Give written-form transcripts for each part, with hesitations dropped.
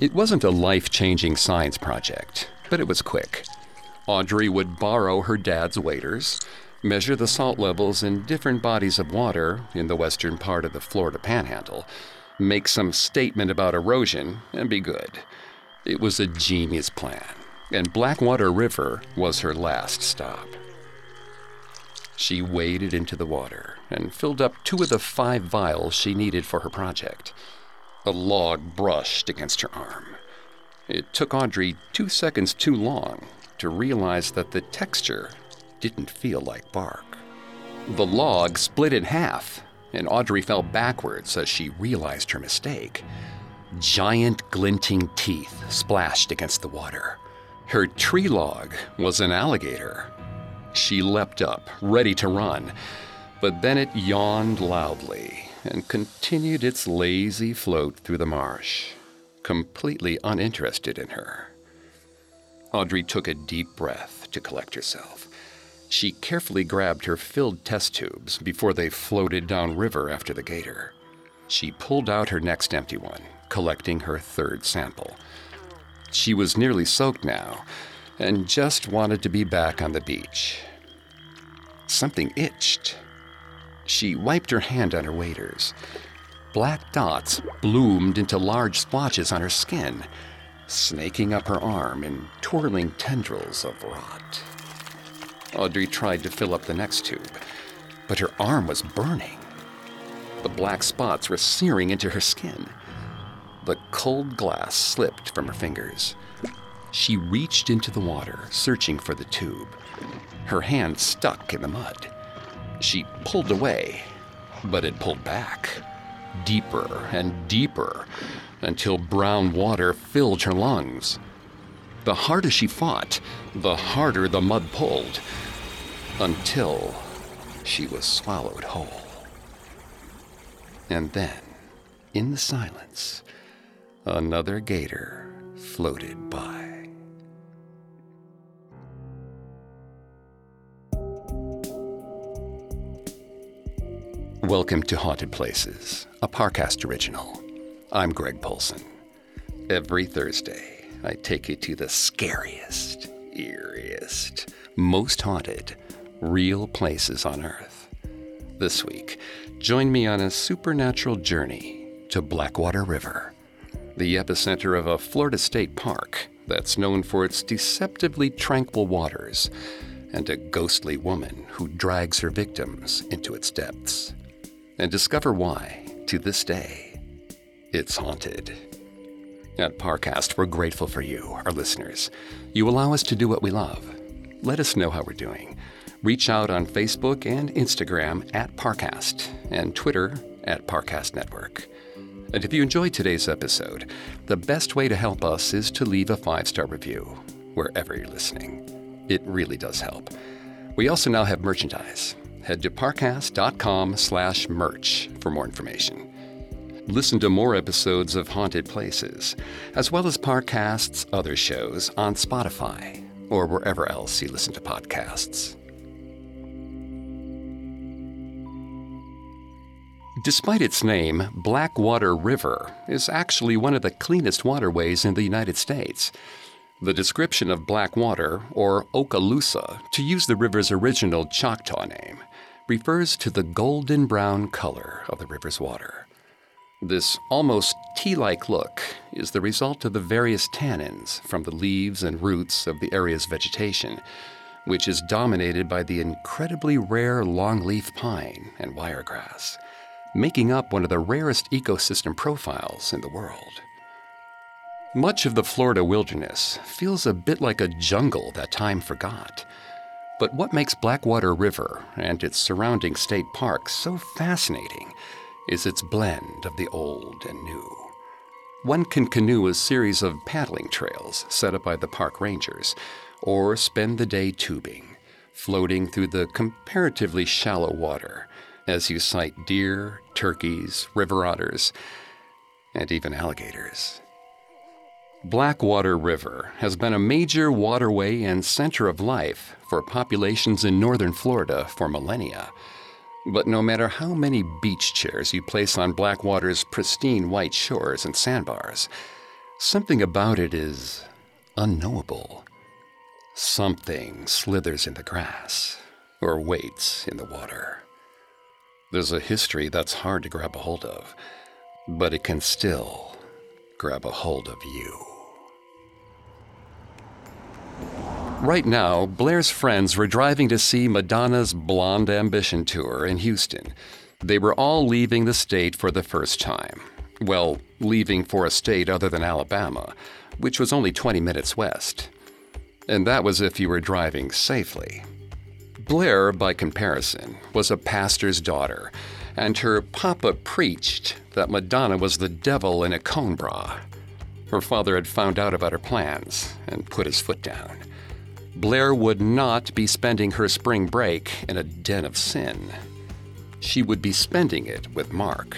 It wasn't a life-changing science project, but it was quick. Audrey would borrow her dad's waders, measure the salt levels in different bodies of water in the western part of the Florida Panhandle, make some statement about erosion, and be good. It was a genius plan, and Blackwater River was her last stop. She waded into the water and filled up 2 of the 5 vials she needed for her project. A log brushed against her arm. It took Audrey 2 seconds too long to realize that the texture didn't feel like bark. The log split in half, and Audrey fell backwards as she realized her mistake. Giant glinting teeth splashed against the water. Her tree log was an alligator. She leapt up, ready to run, but then it yawned loudly and continued its lazy float through the marsh, completely uninterested in her. Audrey took a deep breath to collect herself. She carefully grabbed her filled test tubes before they floated downriver after the gator. She pulled out her next empty one, collecting her 3rd sample. She was nearly soaked now and just wanted to be back on the beach. Something itched. She wiped her hand on her waders. Black dots bloomed into large splotches on her skin, snaking up her arm in twirling tendrils of rot. Audrey tried to fill up the next tube, but her arm was burning. The black spots were searing into her skin. The cold glass slipped from her fingers. She reached into the water, searching for the tube. Her hand stuck in the mud. She pulled away, but it pulled back, deeper and deeper, until brown water filled her lungs. The harder she fought, the harder the mud pulled, until she was swallowed whole. And then, in the silence, another gator floated by. Welcome to Haunted Places, a Parcast original. I'm Greg Paulson. Every Thursday, I take you to the scariest, eeriest, most haunted, real places on Earth. This week, join me on a supernatural journey to Blackwater River, the epicenter of a Florida state park that's known for its deceptively tranquil waters and a ghostly woman who drags her victims into its depths. And discover why, to this day, it's haunted. At Parcast, we're grateful for you, our listeners. You allow us to do what we love. Let us know how we're doing. Reach out on Facebook and Instagram at Parcast and Twitter at Parcast Network. And if you enjoyed today's episode, the best way to help us is to leave a 5-star review wherever you're listening. It really does help. We also now have merchandise. Head to parcast.com/merch for more information. Listen to more episodes of Haunted Places, as well as Parcast's other shows on Spotify or wherever else you listen to podcasts. Despite its name, Blackwater River is actually one of the cleanest waterways in the United States. The description of Blackwater, or Okaloosa, to use the river's original Choctaw name, refers to the golden brown color of the river's water. This almost tea-like look is the result of the various tannins from the leaves and roots of the area's vegetation, which is dominated by the incredibly rare longleaf pine and wiregrass, making up one of the rarest ecosystem profiles in the world. Much of the Florida wilderness feels a bit like a jungle that time forgot. But what makes Blackwater River and its surrounding state parks so fascinating is its blend of the old and new. One can canoe a series of paddling trails set up by the park rangers, or spend the day tubing, floating through the comparatively shallow water as you sight deer, turkeys, river otters, and even alligators. Blackwater River has been a major waterway and center of life for populations in northern Florida for millennia. But no matter how many beach chairs you place on Blackwater's pristine white shores and sandbars, something about it is unknowable. Something slithers in the grass or waits in the water. There's a history that's hard to grab a hold of, but it can still grab a hold of you. Right now, Blair's friends were driving to see Madonna's Blonde Ambition tour in Houston. They were all leaving the state for the first time. Well, leaving for a state other than Alabama, which was only 20 minutes west. And that was if you were driving safely. Blair, by comparison, was a pastor's daughter, and her papa preached that Madonna was the devil in a cone bra. Her father had found out about her plans and put his foot down. Blair would not be spending her spring break in a den of sin. She would be spending it with Mark.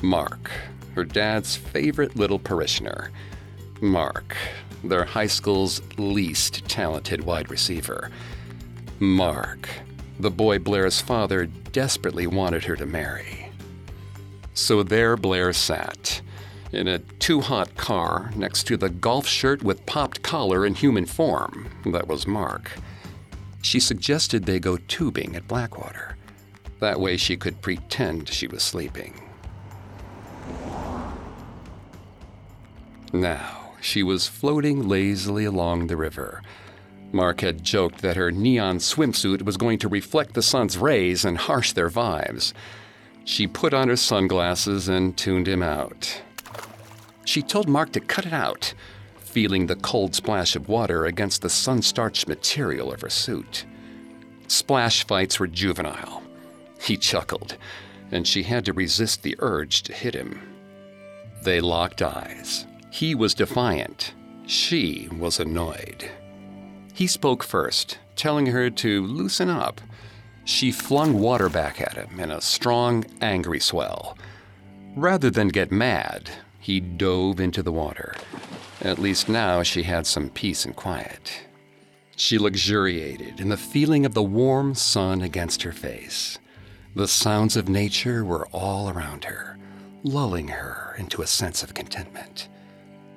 Mark, her dad's favorite little parishioner. Mark, their high school's least talented wide receiver. Mark, the boy Blair's father desperately wanted her to marry. So there Blair sat, in a too-hot car next to the golf shirt with popped collar in human form that was Mark. She suggested they go tubing at Blackwater. That way she could pretend she was sleeping. Now, she was floating lazily along the river. Mark had joked that her neon swimsuit was going to reflect the sun's rays and harsh their vibes. She put on her sunglasses and tuned him out. She told Mark to cut it out, feeling the cold splash of water against the sun-starched material of her suit. Splash fights were juvenile. He chuckled, and she had to resist the urge to hit him. They locked eyes. He was defiant. She was annoyed. He spoke first, telling her to loosen up. She flung water back at him in a strong, angry swell. Rather than get mad, he dove into the water. At least now she had some peace and quiet. She luxuriated in the feeling of the warm sun against her face. The sounds of nature were all around her, lulling her into a sense of contentment.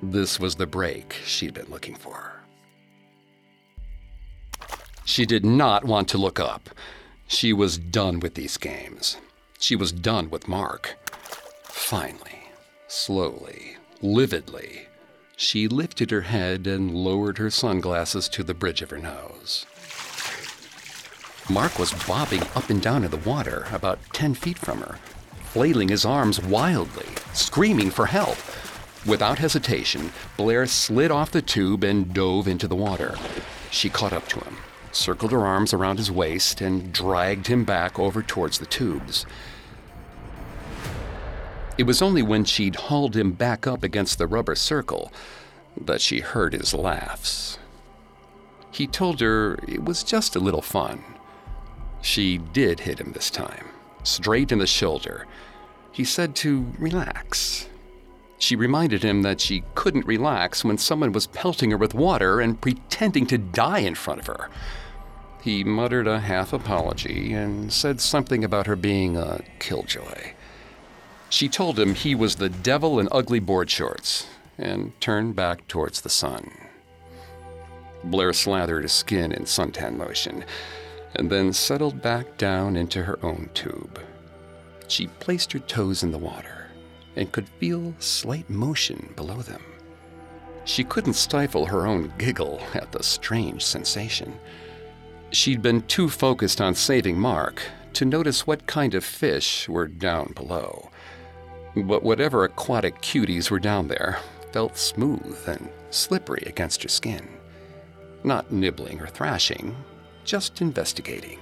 This was the break she'd been looking for. She did not want to look up. She was done with these games. She was done with Mark. Finally, slowly, lividly, she lifted her head and lowered her sunglasses to the bridge of her nose. Mark was bobbing up and down in the water about 10 feet from her, flailing his arms wildly, screaming for help. Without hesitation, Blair slid off the tube and dove into the water. She caught up to him, circled her arms around his waist, and dragged him back over towards the tubes. It was only when she'd hauled him back up against the rubber circle that she heard his laughs. He told her it was just a little fun. She did hit him this time, straight in the shoulder. He said to relax. She reminded him that she couldn't relax when someone was pelting her with water and pretending to die in front of her. He muttered a half-apology and said something about her being a killjoy. She told him he was the devil in ugly board shorts and turned back towards the sun. Blair slathered his skin in suntan lotion and then settled back down into her own tube. She placed her toes in the water and could feel slight motion below them. She couldn't stifle her own giggle at the strange sensation. She'd been too focused on saving Mark to notice what kind of fish were down below. But whatever aquatic cuties were down there felt smooth and slippery against her skin. Not nibbling or thrashing, just investigating.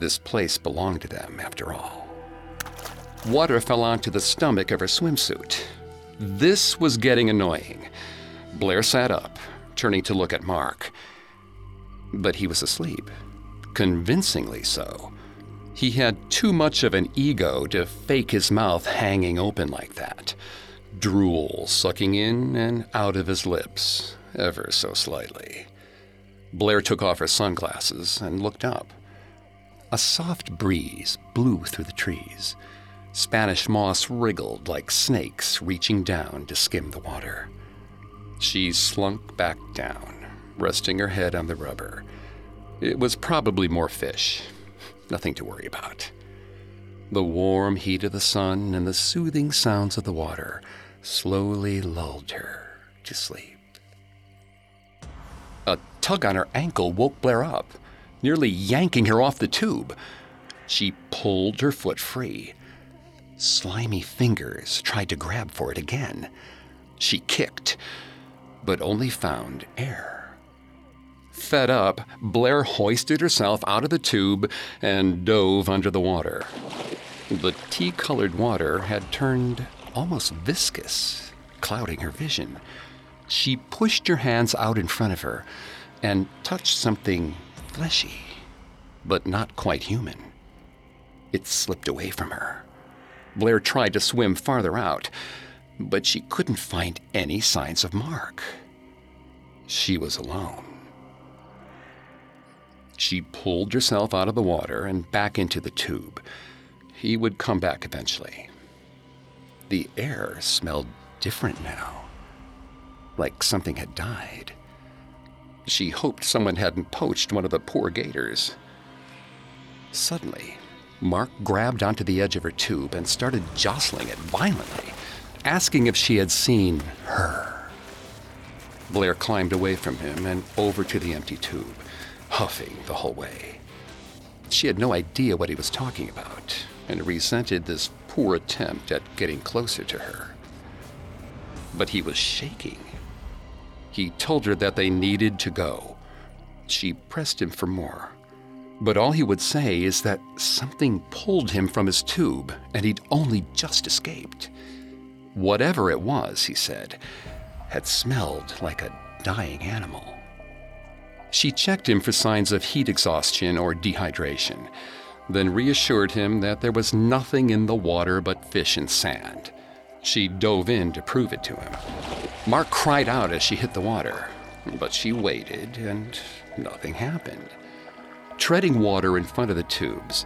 This place belonged to them, after all. Water fell onto the stomach of her swimsuit. This was getting annoying. Blair sat up, turning to look at Mark. But he was asleep. Convincingly so. He had too much of an ego to fake his mouth hanging open like that. Drool sucking in and out of his lips, ever so slightly. Blair took off her sunglasses and looked up. A soft breeze blew through the trees. Spanish moss wriggled like snakes reaching down to skim the water. She slunk back down, resting her head on the rubber. It was probably more fish. Nothing to worry about. The warm heat of the sun and the soothing sounds of the water slowly lulled her to sleep. A tug on her ankle woke Blair up, nearly yanking her off the tube. She pulled her foot free. Slimy fingers tried to grab for it again. She kicked, but only found air. Fed up, Blair hoisted herself out of the tube and dove under the water. The tea-colored water had turned almost viscous, clouding her vision. She pushed her hands out in front of her and touched something fleshy, but not quite human. It slipped away from her. Blair tried to swim farther out, but she couldn't find any signs of Mark. She was alone. She pulled herself out of the water and back into the tube. He would come back eventually. The air smelled different now, like something had died. She hoped someone hadn't poached one of the poor gators. Suddenly, Mark grabbed onto the edge of her tube and started jostling it violently, asking if she had seen her. Blair climbed away from him and over to the empty tube, huffing the whole way. She had no idea what he was talking about and resented this poor attempt at getting closer to her. But he was shaking. He told her that they needed to go. She pressed him for more. But all he would say is that something pulled him from his tube and he'd only just escaped. Whatever it was, he said, had smelled like a dying animal. She checked him for signs of heat exhaustion or dehydration, then reassured him that there was nothing in the water but fish and sand. She dove in to prove it to him. Mark cried out as she hit the water, but she waited and nothing happened. Treading water in front of the tubes,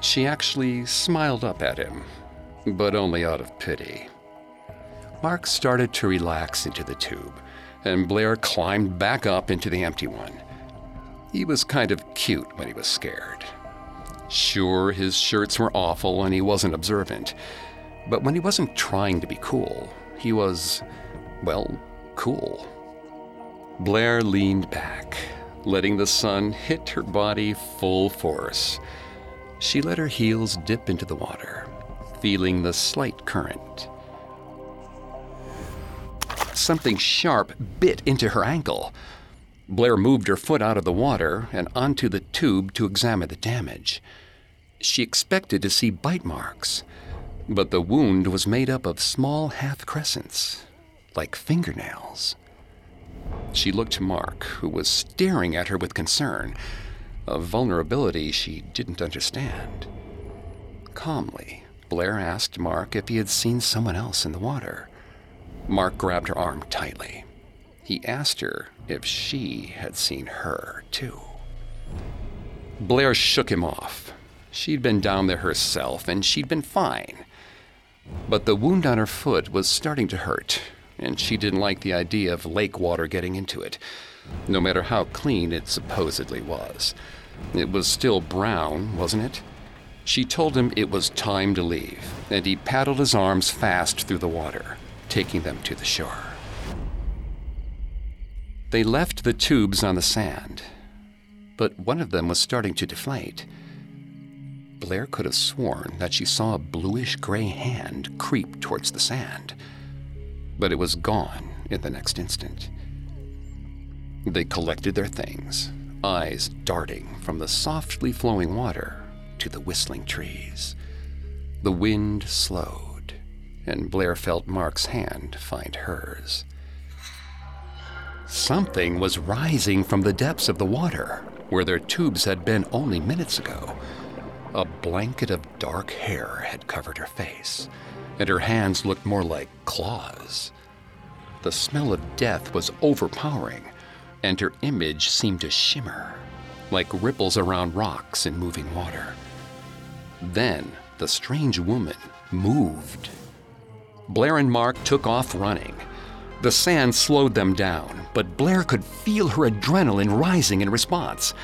she actually smiled up at him, but only out of pity. Mark started to relax into the tube, and Blair climbed back up into the empty one. He was kind of cute when he was scared. Sure, his shirts were awful and he wasn't observant, but when he wasn't trying to be cool, he was, well, cool. Blair leaned back, letting the sun hit her body full force. She let her heels dip into the water, feeling the slight current. Something sharp bit into her ankle. Blair moved her foot out of the water and onto the tube to examine the damage. She expected to see bite marks, but the wound was made up of small half crescents, like fingernails. She looked to Mark, who was staring at her with concern, a vulnerability she didn't understand. Calmly, Blair asked Mark if he had seen someone else in the water. Mark grabbed her arm tightly. He asked her if she had seen her, too. Blair shook him off. She'd been down there herself, and she'd been fine. But the wound on her foot was starting to hurt, and she didn't like the idea of lake water getting into it, no matter how clean it supposedly was. It was still brown, wasn't it? She told him it was time to leave, and he paddled his arms fast through the water, taking them to the shore. They left the tubes on the sand, but one of them was starting to deflate. Blair could have sworn that she saw a bluish-gray hand creep towards the sand, but it was gone in the next instant. They collected their things, eyes darting from the softly flowing water to the whistling trees. The wind slowed, and Blair felt Mark's hand find hers. Something was rising from the depths of the water, where their tubes had been only minutes ago. A blanket of dark hair had covered her face, and her hands looked more like claws. The smell of death was overpowering, and her image seemed to shimmer, like ripples around rocks in moving water. Then the strange woman moved. Blair and Mark took off running. The sand slowed them down, but Blair could feel her adrenaline rising in response.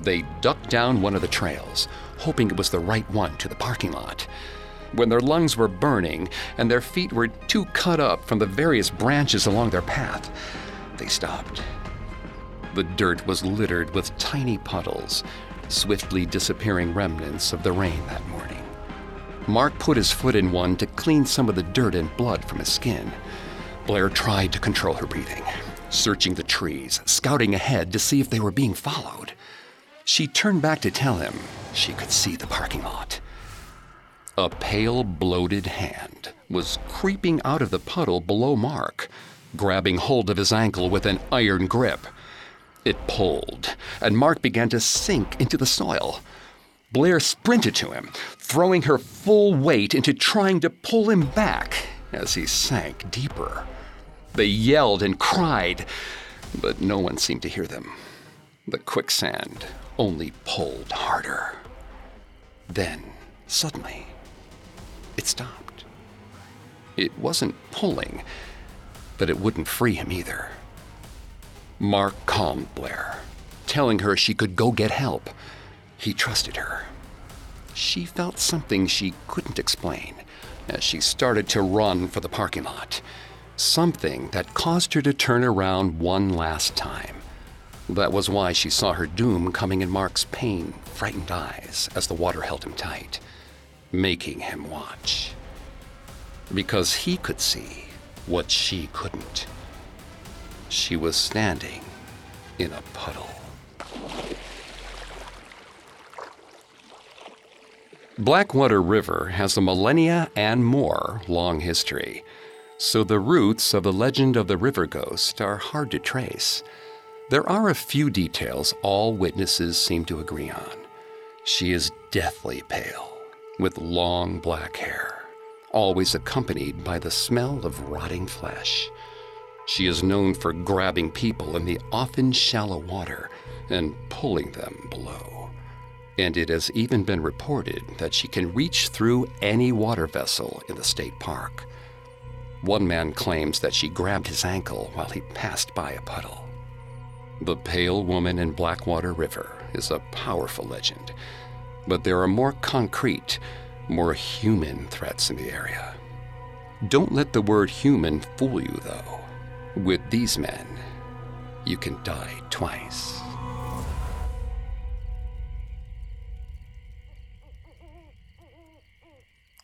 They ducked down one of the trails, hoping it was the right one to the parking lot. When their lungs were burning and their feet were too cut up from the various branches along their path, they stopped. The dirt was littered with tiny puddles, swiftly disappearing remnants of the rain that morning. Mark put his foot in one to clean some of the dirt and blood from his skin. Blair tried to control her breathing, searching the trees, scouting ahead to see if they were being followed. She turned back to tell him she could see the parking lot. A pale, bloated hand was creeping out of the puddle below Mark, grabbing hold of his ankle with an iron grip. It pulled, and Mark began to sink into the soil. Blair sprinted to him, throwing her full weight into trying to pull him back as he sank deeper. They yelled and cried, but no one seemed to hear them. The quicksand only pulled harder. Then, suddenly, it stopped. It wasn't pulling, but it wouldn't free him either. Mark calmed Blair, telling her she could go get help. He trusted her. She felt something she couldn't explain as she started to run for the parking lot, something that caused her to turn around one last time. That was why she saw her doom coming in Mark's pain, frightened eyes as the water held him tight, making him watch. Because he could see what she couldn't. She was standing in a puddle. Blackwater River has a millennia and more long history, so the roots of the legend of the river ghost are hard to trace. There are a few details all witnesses seem to agree on. She is deathly pale, with long black hair, always accompanied by the smell of rotting flesh. She is known for grabbing people in the often shallow water and pulling them below. And it has even been reported that she can reach through any water vessel in the state park. One man claims that she grabbed his ankle while he passed by a puddle. The Pale Woman in Blackwater River is a powerful legend, but there are more concrete, more human threats in the area. Don't let the word human fool you, though. With these men, you can die twice.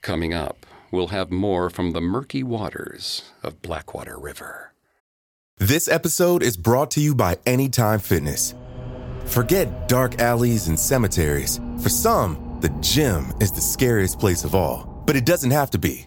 Coming up, we'll have more from the murky waters of Blackwater River. This episode is brought to you by Anytime Fitness. Forget dark alleys and cemeteries. For some, the gym is the scariest place of all, but it doesn't have to be.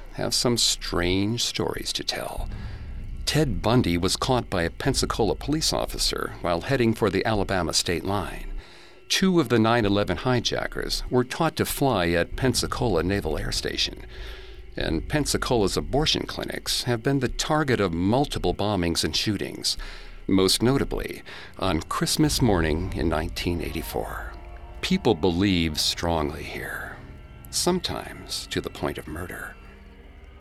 have some strange stories to tell. Ted Bundy was caught by a Pensacola police officer while heading for the Alabama state line. Two of the 9/11 hijackers were taught to fly at Pensacola Naval Air Station, and Pensacola's abortion clinics have been the target of multiple bombings and shootings, most notably on Christmas morning in 1984. People believe strongly here, sometimes to the point of murder.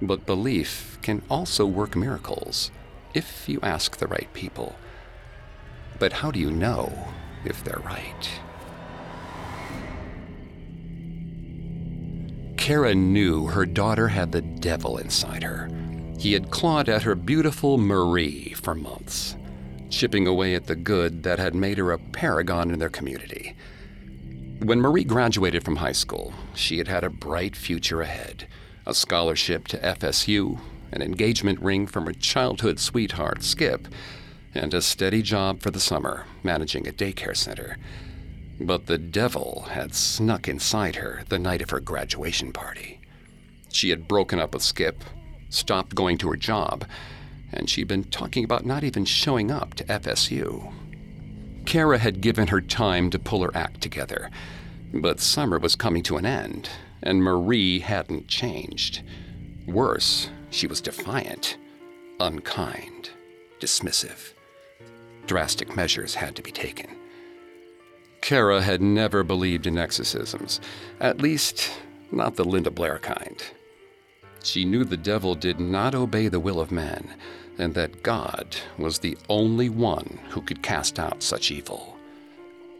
But belief can also work miracles if you ask the right people. But how do you know if they're right? Kara knew her daughter had the devil inside her. He had clawed at her beautiful Marie for months, chipping away at the good that had made her a paragon in their community. When Marie graduated from high school, she had had a bright future ahead, a scholarship to FSU, an engagement ring from her childhood sweetheart, Skip, and a steady job for the summer, managing a daycare center. But the devil had snuck inside her the night of her graduation party. She had broken up with Skip, stopped going to her job, and she'd been talking about not even showing up to FSU. Kara had given her time to pull her act together, but summer was coming to an end, and Marie hadn't changed. Worse, she was defiant, unkind, dismissive. Drastic measures had to be taken. Kara had never believed in exorcisms, at least not the Linda Blair kind. She knew the devil did not obey the will of man, and that God was the only one who could cast out such evil.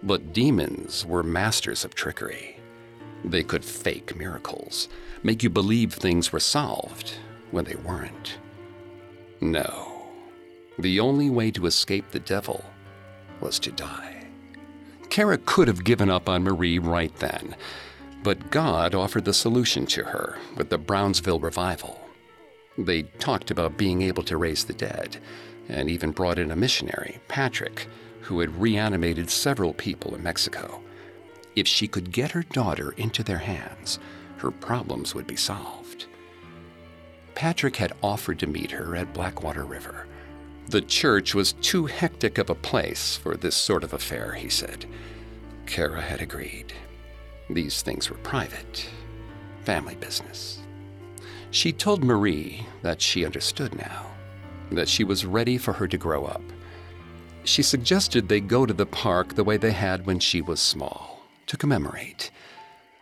But demons were masters of trickery. They could fake miracles, make you believe things were solved when they weren't. No, the only way to escape the devil was to die. Kara could have given up on Marie right then, but God offered the solution to her with the Brownsville revival. They talked about being able to raise the dead, and even brought in a missionary, Patrick, who had reanimated several people in Mexico. If she could get her daughter into their hands, her problems would be solved. Patrick had offered to meet her at Blackwater River. The church was too hectic of a place for this sort of affair, he said. Kara had agreed. These things were private, family business. She told Marie that she understood now, that she was ready for her to grow up. She suggested they go to the park the way they had when she was small, to commemorate.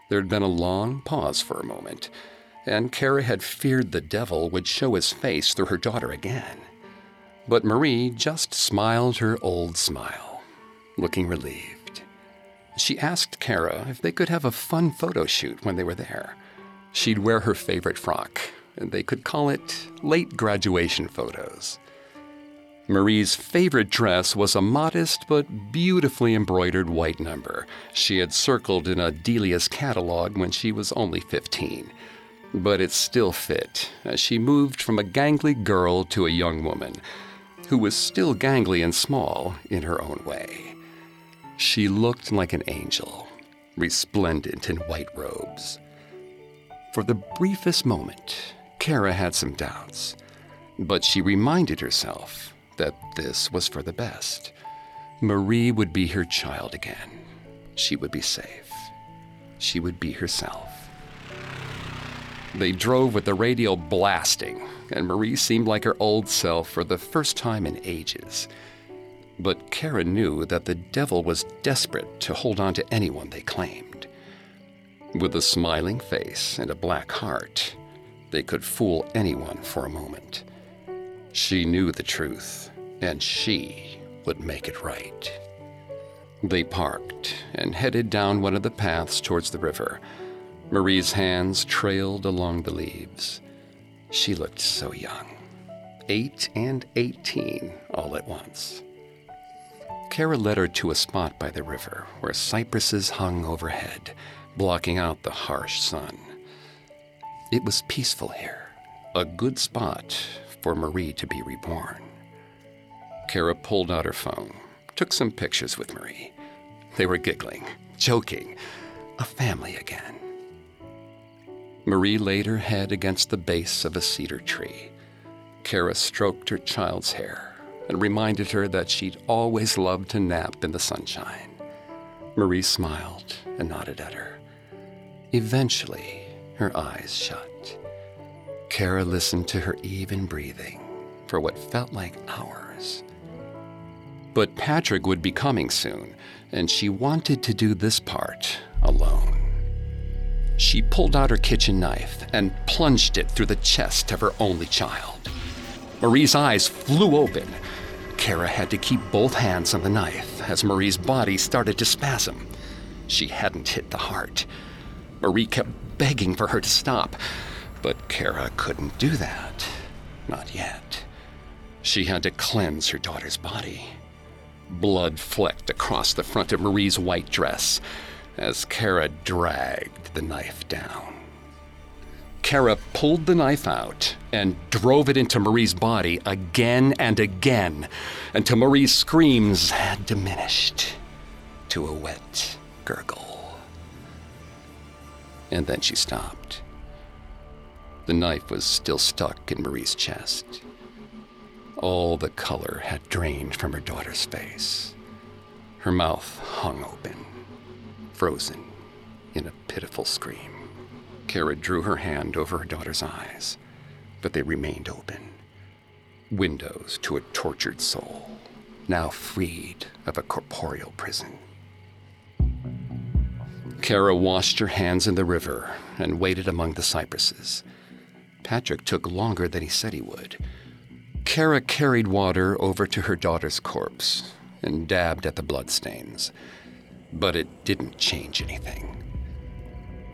There had been a long pause for a moment, and Kara had feared the devil would show his face through her daughter again. But Marie just smiled her old smile, looking relieved. She asked Kara if they could have a fun photo shoot when they were there. She'd wear her favorite frock, and they could call it late graduation photos. Marie's favorite dress was a modest but beautifully embroidered white number she had circled in a Delia's catalog when she was only 15. But it still fit as she moved from a gangly girl to a young woman, who was still gangly and small in her own way. She looked like an angel, resplendent in white robes. For the briefest moment, Kara had some doubts, but she reminded herself that this was for the best. Marie would be her child again. She would be safe. She would be herself. They drove with the radio blasting, and Marie seemed like her old self for the first time in ages. But Kara knew that the devil was desperate to hold on to anyone they claimed. With a smiling face and a black heart, they could fool anyone for a moment. She knew the truth, and she would make it right. They parked and headed down one of the paths towards the river. Marie's hands trailed along the leaves. She looked so young, 8 and 18 all at once. Kara led her to a spot by the river where cypresses hung overhead, blocking out the harsh sun. It was peaceful here, a good spot for Marie to be reborn. Kara pulled out her phone, took some pictures with Marie. They were giggling, joking, a family again. Marie laid her head against the base of a cedar tree. Kara stroked her child's hair and reminded her that she'd always loved to nap in the sunshine. Marie smiled and nodded at her. Eventually, her eyes shut. Kara listened to her even breathing for what felt like hours. But Patrick would be coming soon, and she wanted to do this part alone. She pulled out her kitchen knife and plunged it through the chest of her only child. Marie's eyes flew open. Kara had to keep both hands on the knife as Marie's body started to spasm. She hadn't hit the heart. Marie kept begging for her to stop. But Kara couldn't do that. Not yet. She had to cleanse her daughter's body. Blood flecked across the front of Marie's white dress as Kara dragged the knife down. Kara pulled the knife out and drove it into Marie's body again and again until Marie's screams had diminished to a wet gurgle. And then she stopped. The knife was still stuck in Marie's chest. All the color had drained from her daughter's face. Her mouth hung open, frozen in a pitiful scream. Kara drew her hand over her daughter's eyes, but they remained open. Windows to a tortured soul, now freed of a corporeal prison. Kara washed her hands in the river and waited among the cypresses. Patrick took longer than he said he would. Kara carried water over to her daughter's corpse and dabbed at the bloodstains, but it didn't change anything.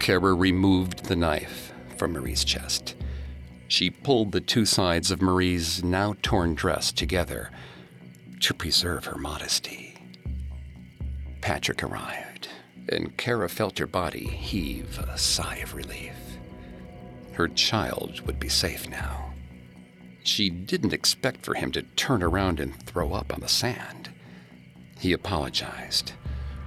Kara removed the knife from Marie's chest. She pulled the two sides of Marie's now torn dress together to preserve her modesty. Patrick arrived, and Kara felt her body heave a sigh of relief. Her child would be safe now. She didn't expect for him to turn around and throw up on the sand. He apologized,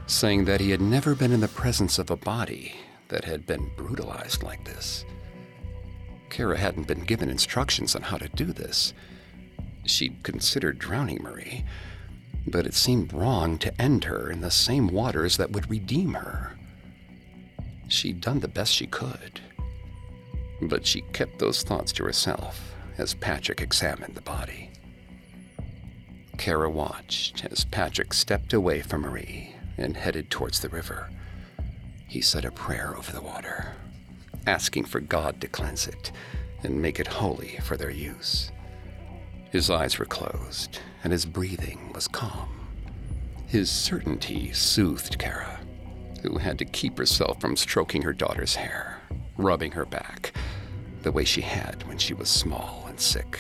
saying that he had never been in the presence of a body that had been brutalized like this. Kara hadn't been given instructions on how to do this. She'd considered drowning Marie, but it seemed wrong to end her in the same waters that would redeem her. She'd done the best she could, but she kept those thoughts to herself as Patrick examined the body. Kara watched as Patrick stepped away from Marie and headed towards the river. He said a prayer over the water, asking for God to cleanse it and make it holy for their use. His eyes were closed, and his breathing was calm. His certainty soothed Kara, who had to keep herself from stroking her daughter's hair, rubbing her back, the way she had when she was small and sick.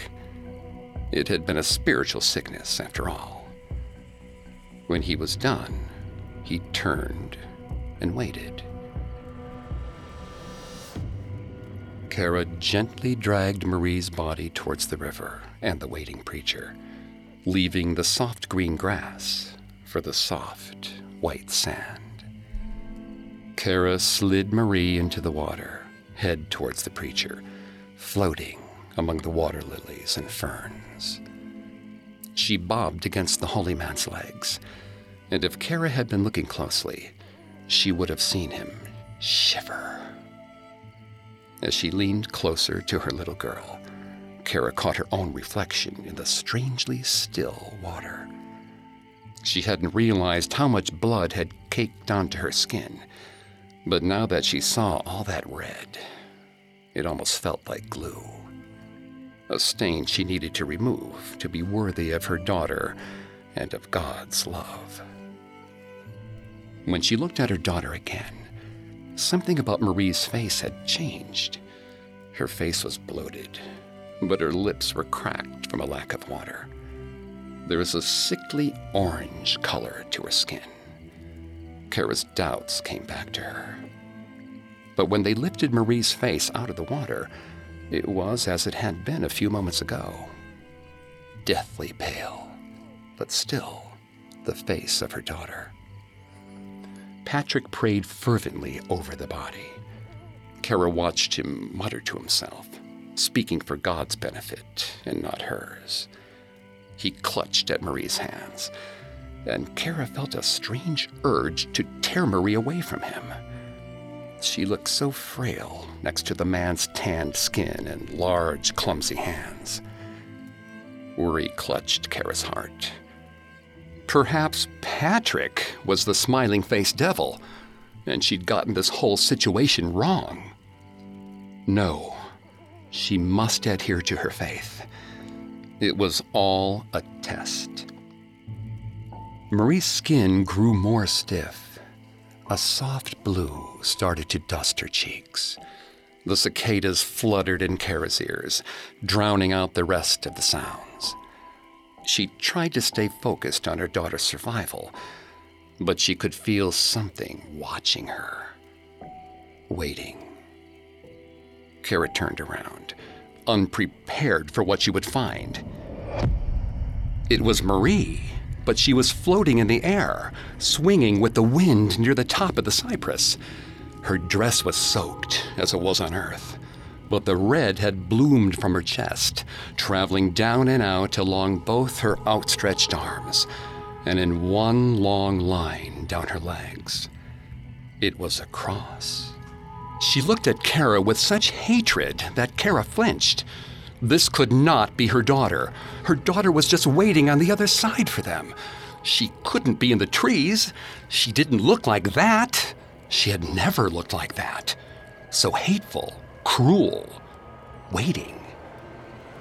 It had been a spiritual sickness, after all. When he was done, he turned and waited. Kara gently dragged Marie's body towards the river and the waiting preacher, leaving the soft green grass for the soft white sand. Kara slid Marie into the water, head towards the preacher, floating among the water lilies and ferns. She bobbed against the holy man's legs, and if Kara had been looking closely, she would have seen him shiver. As she leaned closer to her little girl, Kara caught her own reflection in the strangely still water. She hadn't realized how much blood had caked onto her skin, but now that she saw all that red, it almost felt like glue. A stain she needed to remove to be worthy of her daughter and of God's love. When she looked at her daughter again, something about Marie's face had changed. Her face was bloated, but her lips were cracked from a lack of water. There was a sickly orange color to her skin. Kara's doubts came back to her. But when they lifted Marie's face out of the water, it was as it had been a few moments ago. Deathly pale, but still the face of her daughter. Patrick prayed fervently over the body. Kara watched him mutter to himself, speaking for God's benefit and not hers. He clutched at Marie's hands, and Kara felt a strange urge to tear Marie away from him. She looked so frail next to the man's tanned skin and large, clumsy hands. Worry clutched Kara's heart. Perhaps Patrick was the smiling-faced devil, and she'd gotten this whole situation wrong. No, she must adhere to her faith. It was all a test. Marie's skin grew more stiff. A soft blue started to dust her cheeks. The cicadas fluttered in Kara's ears, drowning out the rest of the sounds. She tried to stay focused on her daughter's survival, but she could feel something watching her, waiting. Kara turned around, unprepared for what she would find. It was Marie, but she was floating in the air, swinging with the wind near the top of the cypress. Her dress was soaked, as it was on Earth, but the red had bloomed from her chest, traveling down and out along both her outstretched arms, and in one long line down her legs. It was a cross. She looked at Kara with such hatred that Kara flinched. This could not be her daughter. Her daughter was just waiting on the other side for them. She couldn't be in the trees. She didn't look like that. She had never looked like that. So hateful, cruel, waiting.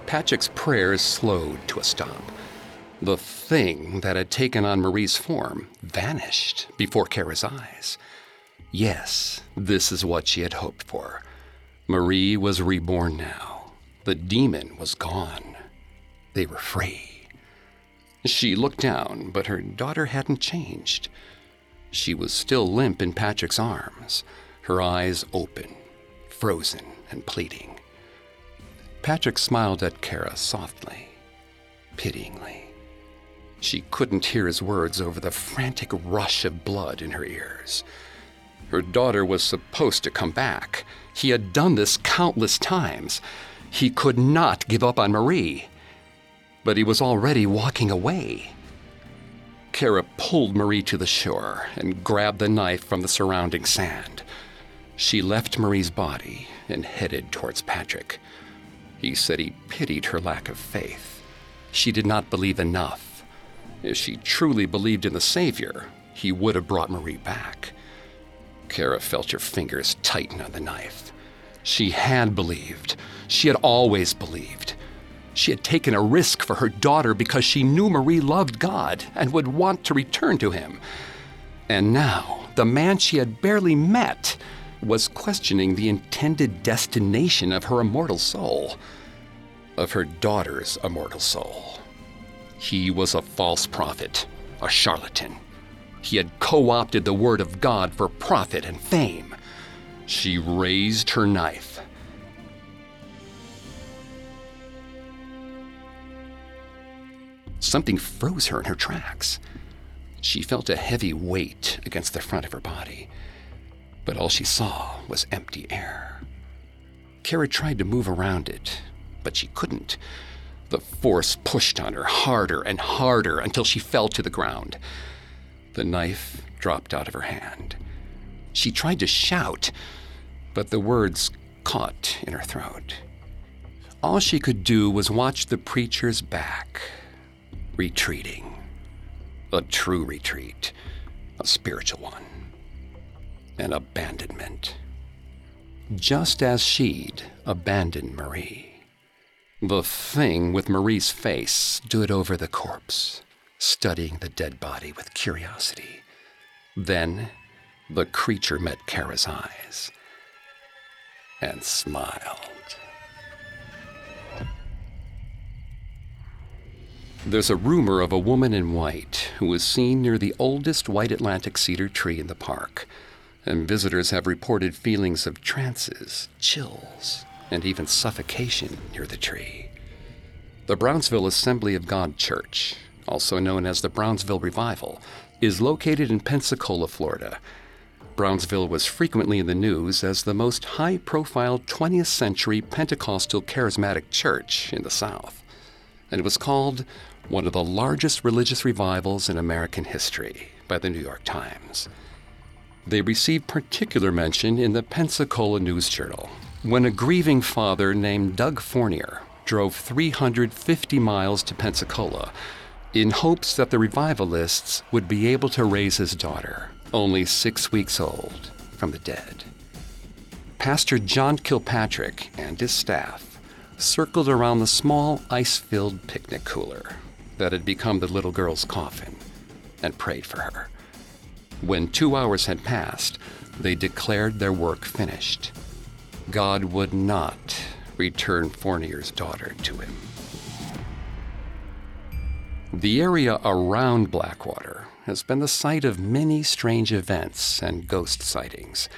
Patrick's prayers slowed to a stop. The thing that had taken on Marie's form vanished before Kara's eyes. Yes, this is what she had hoped for. Marie was reborn now. The demon was gone. They were free. She looked down, but her daughter hadn't changed. She was still limp in Patrick's arms, her eyes open, frozen and pleading. Patrick smiled at Kara softly, pityingly. She couldn't hear his words over the frantic rush of blood in her ears. Her daughter was supposed to come back. He had done this countless times. He could not give up on Marie. But he was already walking away. Kara pulled Marie to the shore and grabbed the knife from the surrounding sand. She left Marie's body and headed towards Patrick. He said he pitied her lack of faith. She did not believe enough. If she truly believed in the Savior, he would have brought Marie back. Kara felt her fingers tighten on the knife. She had believed. She had always believed. She had taken a risk for her daughter because she knew Marie loved God and would want to return to him. And now, the man she had barely met was questioning the intended destination of her immortal soul, of her daughter's immortal soul. He was a false prophet, a charlatan. He had co-opted the word of God for profit and fame. She raised her knife. Something froze her in her tracks. She felt a heavy weight against the front of her body, but all she saw was empty air. Kara tried to move around it, but she couldn't. The force pushed on her harder and harder until she fell to the ground. The knife dropped out of her hand. She tried to shout, but the words caught in her throat. All she could do was watch the preacher's back, retreating. A true retreat, a spiritual one, an abandonment. Just as she'd abandoned Marie. The thing with Marie's face stood over the corpse, studying the dead body with curiosity. Then, the creature met Kara's eyes and smiled. There's a rumor of a woman in white who was seen near the oldest white Atlantic cedar tree in the park, and visitors have reported feelings of trances, chills, and even suffocation near the tree. The Brownsville Assembly of God Church, also known as the Brownsville Revival, is located in Pensacola, Florida. Brownsville was frequently in the news as the most high-profile 20th century Pentecostal charismatic church in the South, and it was called one of the largest religious revivals in American history by the New York Times. They received particular mention in the Pensacola News Journal when a grieving father named Doug Fournier drove 350 miles to Pensacola in hopes that the revivalists would be able to raise his daughter, only 6 weeks old, from the dead. Pastor John Kilpatrick and his staff circled around the small ice-filled picnic cooler that had become the little girl's coffin and prayed for her. When 2 hours had passed, they declared their work finished. God would not return Fournier's daughter to him. The area around Blackwater has been the site of many strange events and ghost sightings.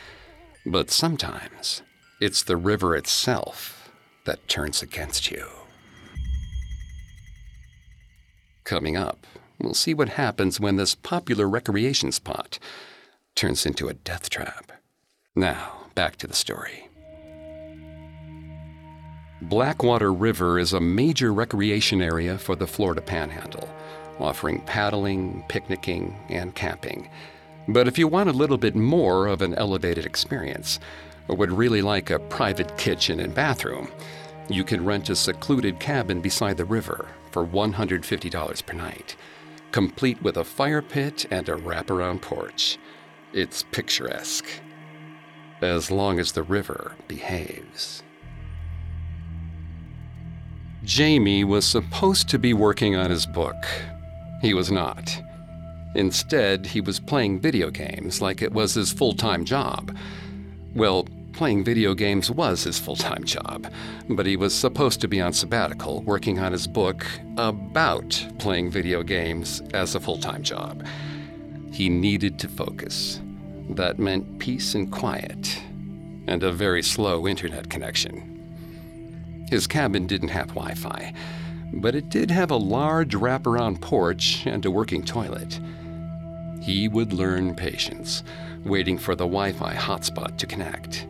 But sometimes, it's the river itself that turns against you. Coming up, we'll see what happens when this popular recreation spot turns into a death trap. Now, back to the story. Blackwater River is a major recreation area for the Florida Panhandle, offering paddling, picnicking, and camping. But if you want a little bit more of an elevated experience, or would really like a private kitchen and bathroom, you can rent a secluded cabin beside the river for $150 per night, complete with a fire pit and a wraparound porch. It's picturesque, as long as the river behaves. Jamie was supposed to be working on his book. He was not. Instead, he was playing video games like it was his full-time job. Well, playing video games was his full-time job, but he was supposed to be on sabbatical working on his book about playing video games as a full-time job. He needed to focus. That meant peace and quiet, and a very slow internet connection. His cabin didn't have Wi-Fi, but it did have a large wraparound porch and a working toilet. He would learn patience, waiting for the Wi-Fi hotspot to connect.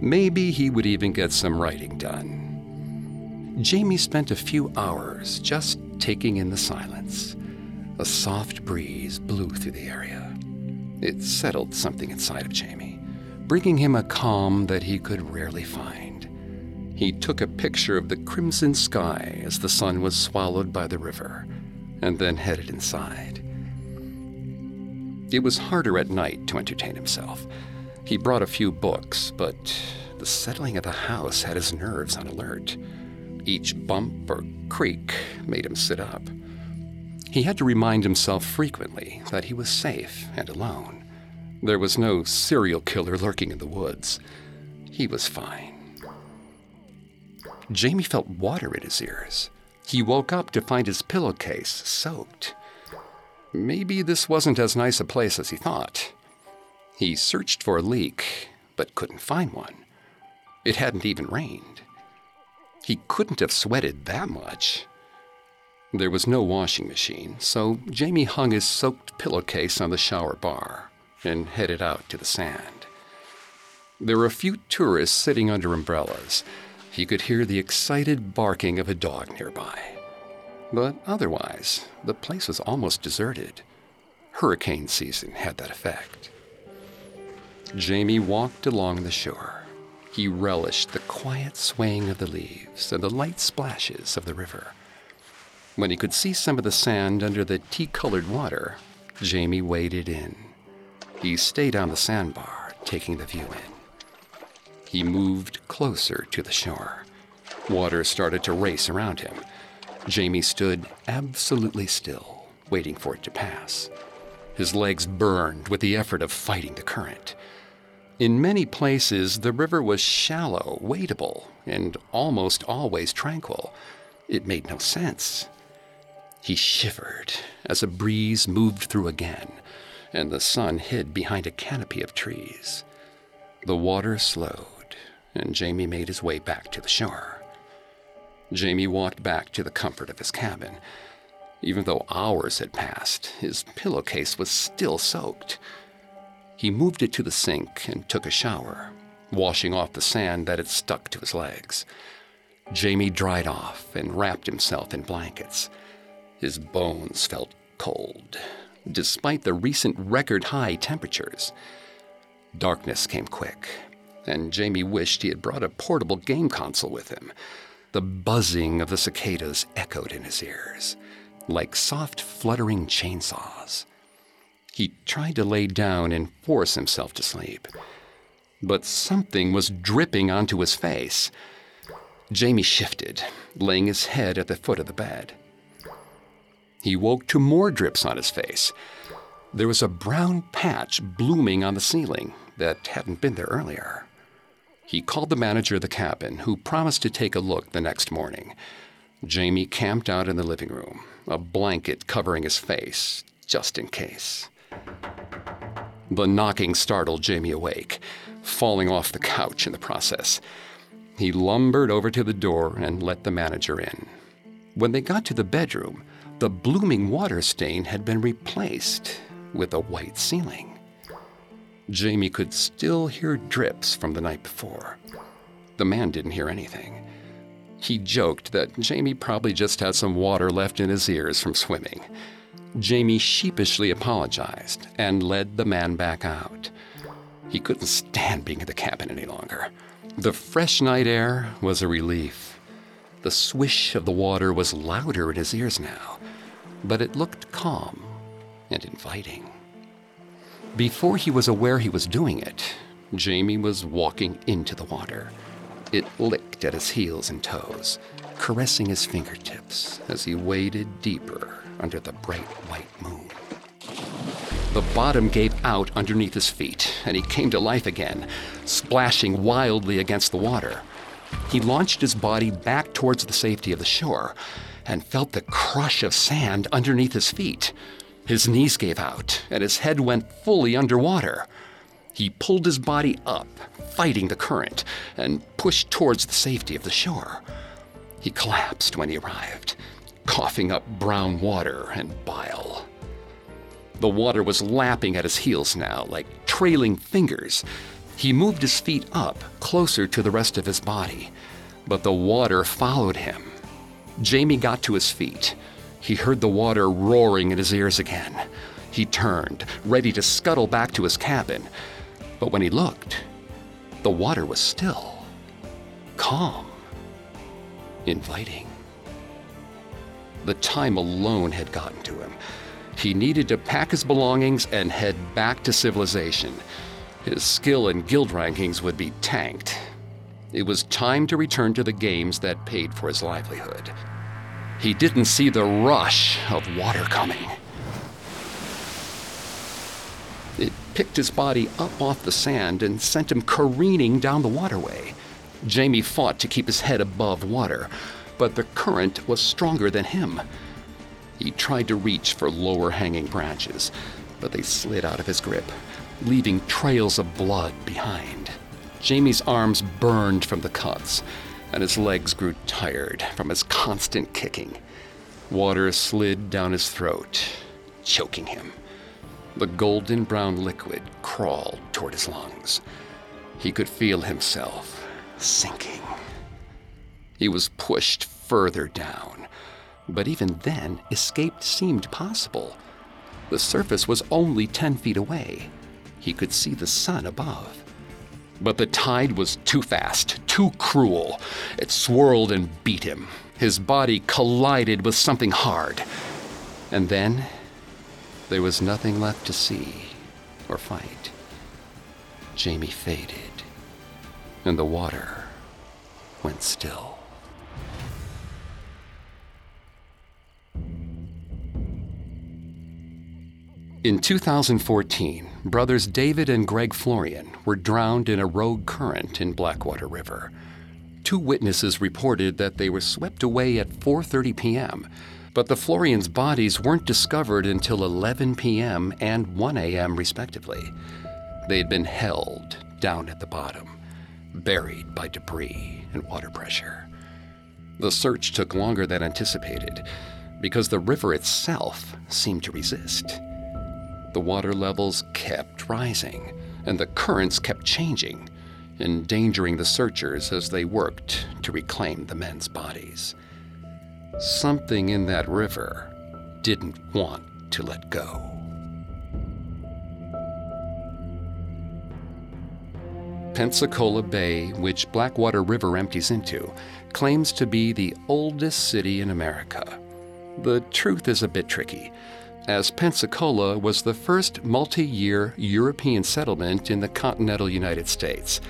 Maybe he would even get some writing done. Jamie spent a few hours just taking in the silence. A soft breeze blew through the area. It settled something inside of Jamie, bringing him a calm that he could rarely find. He took a picture of the crimson sky as the sun was swallowed by the river, and then headed inside. It was harder at night to entertain himself. He brought a few books, but the settling of the house had his nerves on alert. Each bump or creak made him sit up. He had to remind himself frequently that he was safe and alone. There was no serial killer lurking in the woods. He was fine. Jamie felt water in his ears. He woke up to find his pillowcase soaked. Maybe this wasn't as nice a place as he thought. He searched for a leak, but couldn't find one. It hadn't even rained. He couldn't have sweated that much. There was no washing machine, so Jamie hung his soaked pillowcase on the shower bar and headed out to the sand. There were a few tourists sitting under umbrellas. He could hear the excited barking of a dog nearby. But otherwise, the place was almost deserted. Hurricane season had that effect. Jamie walked along the shore. He relished the quiet swaying of the leaves and the light splashes of the river. When he could see some of the sand under the tea-colored water, Jamie waded in. He stayed on the sandbar, taking the view in. He moved closer to the shore. Water started to race around him. Jamie stood absolutely still, waiting for it to pass. His legs burned with the effort of fighting the current. In many places, the river was shallow, wadable, and almost always tranquil. It made no sense. He shivered as a breeze moved through again, and the sun hid behind a canopy of trees. The water slowed, and Jamie made his way back to the shore. Jamie walked back to the comfort of his cabin. Even though hours had passed, his pillowcase was still soaked. He moved it to the sink and took a shower, washing off the sand that had stuck to his legs. Jamie dried off and wrapped himself in blankets. His bones felt cold, despite the recent record-high temperatures. Darkness came quick, and Jamie wished he had brought a portable game console with him. The buzzing of the cicadas echoed in his ears, like soft, fluttering chainsaws. He tried to lay down and force himself to sleep, but something was dripping onto his face. Jamie shifted, laying his head at the foot of the bed. He woke to more drips on his face. There was a brown patch blooming on the ceiling that hadn't been there earlier. He called the manager of the cabin, who promised to take a look the next morning. Jamie camped out in the living room, a blanket covering his face, just in case. The knocking startled Jamie awake, falling off the couch in the process. He lumbered over to the door and let the manager in. When they got to the bedroom, the blooming water stain had been replaced with a white ceiling. Jamie could still hear drips from the night before. The man didn't hear anything. He joked that Jamie probably just had some water left in his ears from swimming. Jamie sheepishly apologized and led the man back out. He couldn't stand being in the cabin any longer. The fresh night air was a relief. The swish of the water was louder in his ears now, but it looked calm and inviting. Before he was aware he was doing it, Jamie was walking into the water. It licked at his heels and toes, caressing his fingertips as he waded deeper under the bright white moon. The bottom gave out underneath his feet, and he came to life again, splashing wildly against the water. He launched his body back towards the safety of the shore and felt the crush of sand underneath his feet. His knees gave out, and his head went fully underwater. He pulled his body up, fighting the current, and pushed towards the safety of the shore. He collapsed when he arrived, coughing up brown water and bile. The water was lapping at his heels now, like trailing fingers. He moved his feet up, closer to the rest of his body, but the water followed him. Jamie got to his feet. He heard the water roaring in his ears again. He turned, ready to scuttle back to his cabin. But when he looked, the water was still, calm, inviting. The time alone had gotten to him. He needed to pack his belongings and head back to civilization. His skill and guild rankings would be tanked. It was time to return to the games that paid for his livelihood. He didn't see the rush of water coming. It picked his body up off the sand and sent him careening down the waterway. Jamie fought to keep his head above water, but the current was stronger than him. He tried to reach for lower-hanging branches, but they slid out of his grip, leaving trails of blood behind. Jamie's arms burned from the cuts, and his legs grew tired from his constant kicking. Water slid down his throat, choking him. The golden brown liquid crawled toward his lungs. He could feel himself sinking. He was pushed further down, but even then, escape seemed possible. The surface was only 10 feet away. He could see the sun above. But the tide was too fast, too cruel. It swirled and beat him. His body collided with something hard. And then, there was nothing left to see or fight. Jamie faded, and the water went still. In 2014, brothers David and Greg Florian were drowned in a rogue current in Blackwater River. Two witnesses reported that they were swept away at 4:30 p.m., but the Florians' bodies weren't discovered until 11 p.m. and 1 a.m. respectively. They had been held down at the bottom, buried by debris and water pressure. The search took longer than anticipated because the river itself seemed to resist. The water levels kept rising, and the currents kept changing, endangering the searchers as they worked to reclaim the men's bodies. Something in that river didn't want to let go. Pensacola Bay, which Blackwater River empties into, claims to be the oldest city in America. The truth is a bit tricky, as Pensacola was the first multi-year European settlement in the continental United States,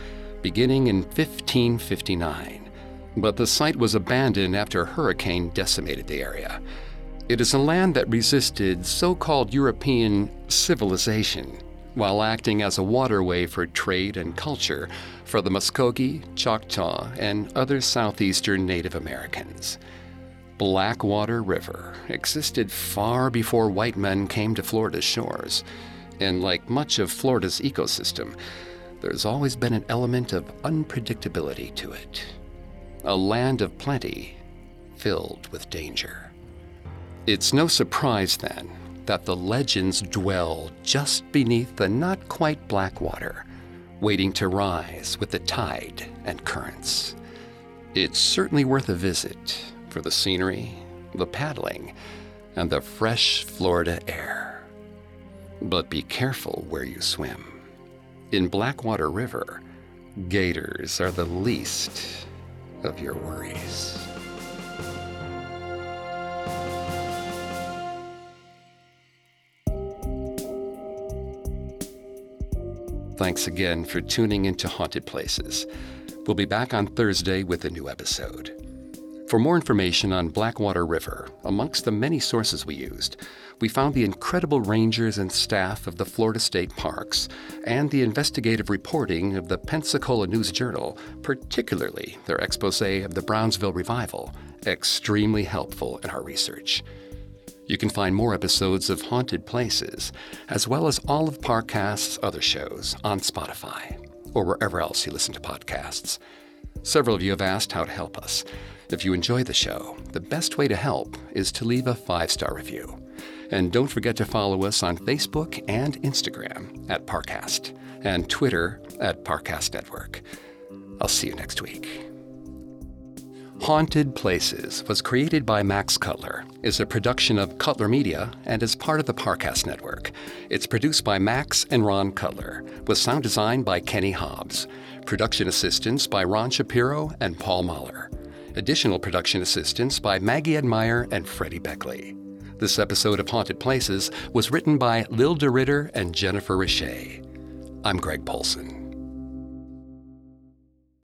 beginning in 1559. But the site was abandoned after a hurricane decimated the area. It is a land that resisted so-called European civilization while acting as a waterway for trade and culture for the Muscogee, Choctaw, and other southeastern Native Americans. Blackwater River existed far before white men came to Florida's shores, and like much of Florida's ecosystem, there's always been an element of unpredictability to it. A land of plenty filled with danger. It's no surprise then that the legends dwell just beneath the not quite black water, waiting to rise with the tide and currents. It's certainly worth a visit for the scenery, the paddling, and the fresh Florida air. But be careful where you swim. In Blackwater River, gators are the least of your worries. Thanks again for tuning into Haunted Places. We'll be back on Thursday with a new episode. For more information on Blackwater River, amongst the many sources we used, we found the incredible rangers and staff of the Florida State Parks and the investigative reporting of the Pensacola News Journal, particularly their exposé of the Brownsville revival, extremely helpful in our research. You can find more episodes of Haunted Places, as well as all of Parcast's other shows on Spotify or wherever else you listen to podcasts. Several of you have asked how to help us. If you enjoy the show, the best way to help is to leave a 5-star review. And don't forget to follow us on Facebook and Instagram at Parcast and Twitter at Parcast Network. I'll see you next week. Haunted Places was created by Max Cutler, is a production of Cutler Media, and is part of the Parcast Network. It's produced by Max and Ron Cutler, with sound design by Kenny Hobbs. Production assistance by Ron Shapiro and Paul Mahler. Additional production assistance by Maggie Admire and Freddie Beckley. This episode of Haunted Places was written by Lil DeRitter and Jennifer Richey. I'm Greg Paulson.